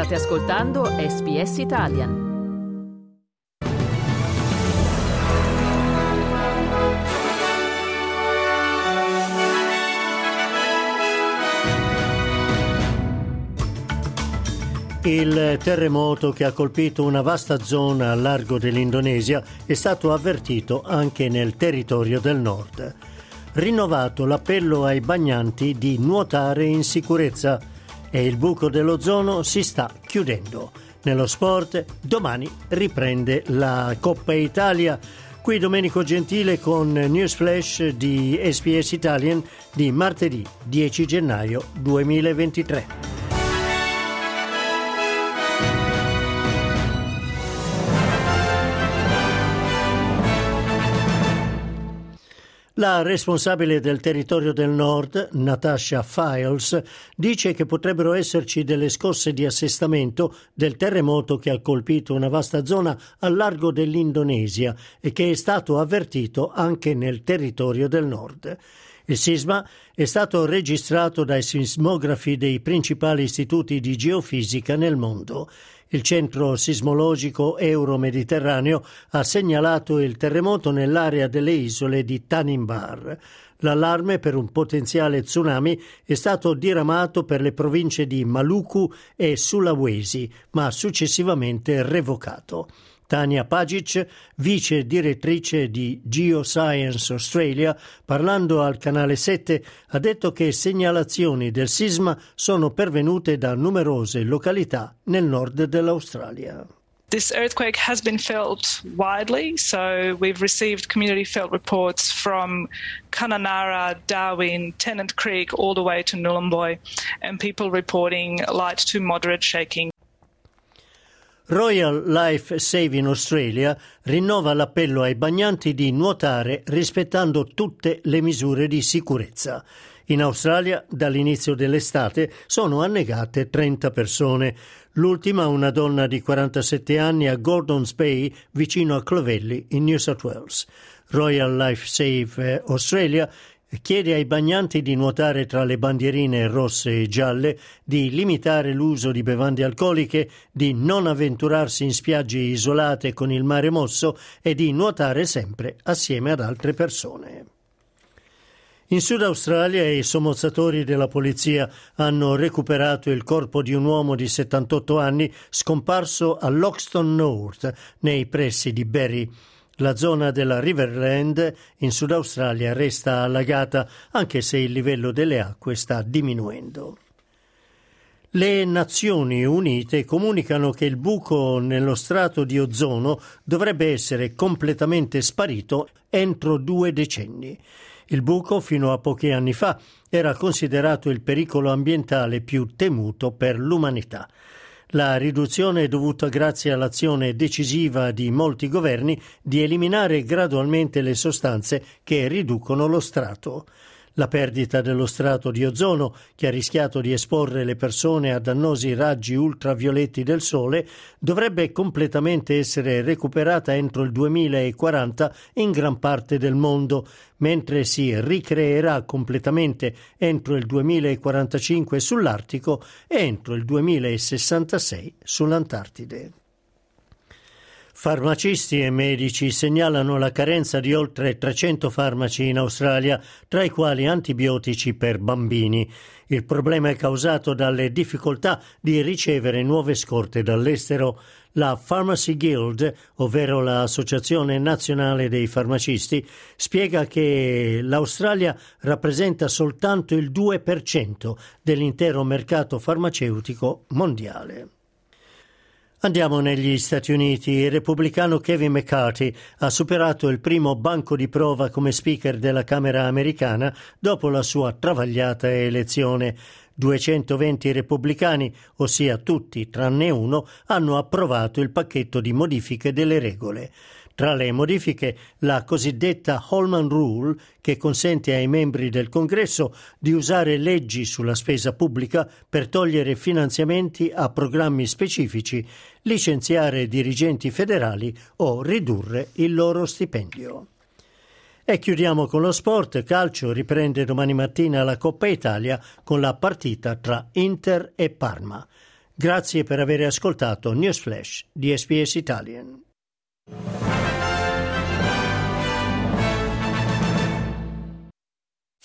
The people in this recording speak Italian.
State ascoltando SBS Italian. Il terremoto che ha colpito una vasta zona al largo dell'Indonesia è stato avvertito anche nel territorio del nord. Rinnovato l'appello ai bagnanti di nuotare in sicurezza e il buco dell'ozono si sta chiudendo. Nello sport, domani riprende la Coppa Italia. Qui Domenico Gentile con Newsflash di SBS Italian di martedì 10 gennaio 2023. La responsabile del territorio del nord, Natasha Files, dice che potrebbero esserci delle scosse di assestamento del terremoto che ha colpito una vasta zona al largo dell'Indonesia e che è stato avvertito anche nel territorio del nord. Il sisma è stato registrato dai sismografi dei principali istituti di geofisica nel mondo. Il centro sismologico euro-mediterraneo ha segnalato il terremoto nell'area delle isole di Tanimbar. L'allarme per un potenziale tsunami è stato diramato per le province di Maluku e Sulawesi, ma successivamente revocato. Tania Pagic, vice direttrice di Geoscience Australia, parlando al canale 7, ha detto che segnalazioni del sisma sono pervenute da numerose località nel nord dell'Australia. This earthquake has been felt widely, so we've received community felt reports from Kununurra, Darwin, Tennant Creek, all the way to Nhulunbuy, and people reporting light to moderate shaking. Royal Life Save Australia rinnova l'appello ai bagnanti di nuotare rispettando tutte le misure di sicurezza. In Australia, dall'inizio dell'estate, sono annegate 30 persone. L'ultima, una donna di 47 anni a Gordons Bay, vicino a Clovelly, in New South Wales. Royal Life Save Australia chiede ai bagnanti di nuotare tra le bandierine rosse e gialle, di limitare l'uso di bevande alcoliche, di non avventurarsi in spiagge isolate con il mare mosso e di nuotare sempre assieme ad altre persone. In Sud Australia i sommozzatori della polizia hanno recuperato il corpo di un uomo di 78 anni scomparso a Loxton North, nei pressi di Berry. La zona della Riverland in Sud Australia resta allagata, anche se il livello delle acque sta diminuendo. Le Nazioni Unite comunicano che il buco nello strato di ozono dovrebbe essere completamente sparito entro 2 decenni. Il buco, fino a pochi anni fa, era considerato il pericolo ambientale più temuto per l'umanità. La riduzione è dovuta grazie all'azione decisiva di molti governi di eliminare gradualmente le sostanze che riducono lo strato. La perdita dello strato di ozono, che ha rischiato di esporre le persone a dannosi raggi ultravioletti del sole, dovrebbe completamente essere recuperata entro il 2040 in gran parte del mondo, mentre si ricreerà completamente entro il 2045 sull'Artico e entro il 2066 sull'Antartide. Farmacisti e medici segnalano la carenza di oltre 300 farmaci in Australia, tra i quali antibiotici per bambini. Il problema è causato dalle difficoltà di ricevere nuove scorte dall'estero. La Pharmacy Guild, ovvero l'Associazione Nazionale dei Farmacisti, spiega che l'Australia rappresenta soltanto il 2% dell'intero mercato farmaceutico mondiale. Andiamo negli Stati Uniti. Il repubblicano Kevin McCarthy ha superato il primo banco di prova come speaker della Camera americana dopo la sua travagliata elezione. 220 repubblicani, ossia tutti tranne uno, hanno approvato il pacchetto di modifiche delle regole. Tra le modifiche, la cosiddetta Holman Rule, che consente ai membri del Congresso di usare leggi sulla spesa pubblica per togliere finanziamenti a programmi specifici, licenziare dirigenti federali o ridurre il loro stipendio. E chiudiamo con lo sport. Calcio: riprende domani mattina la Coppa Italia con la partita tra Inter e Parma. Grazie per aver ascoltato Newsflash di SBS Italian.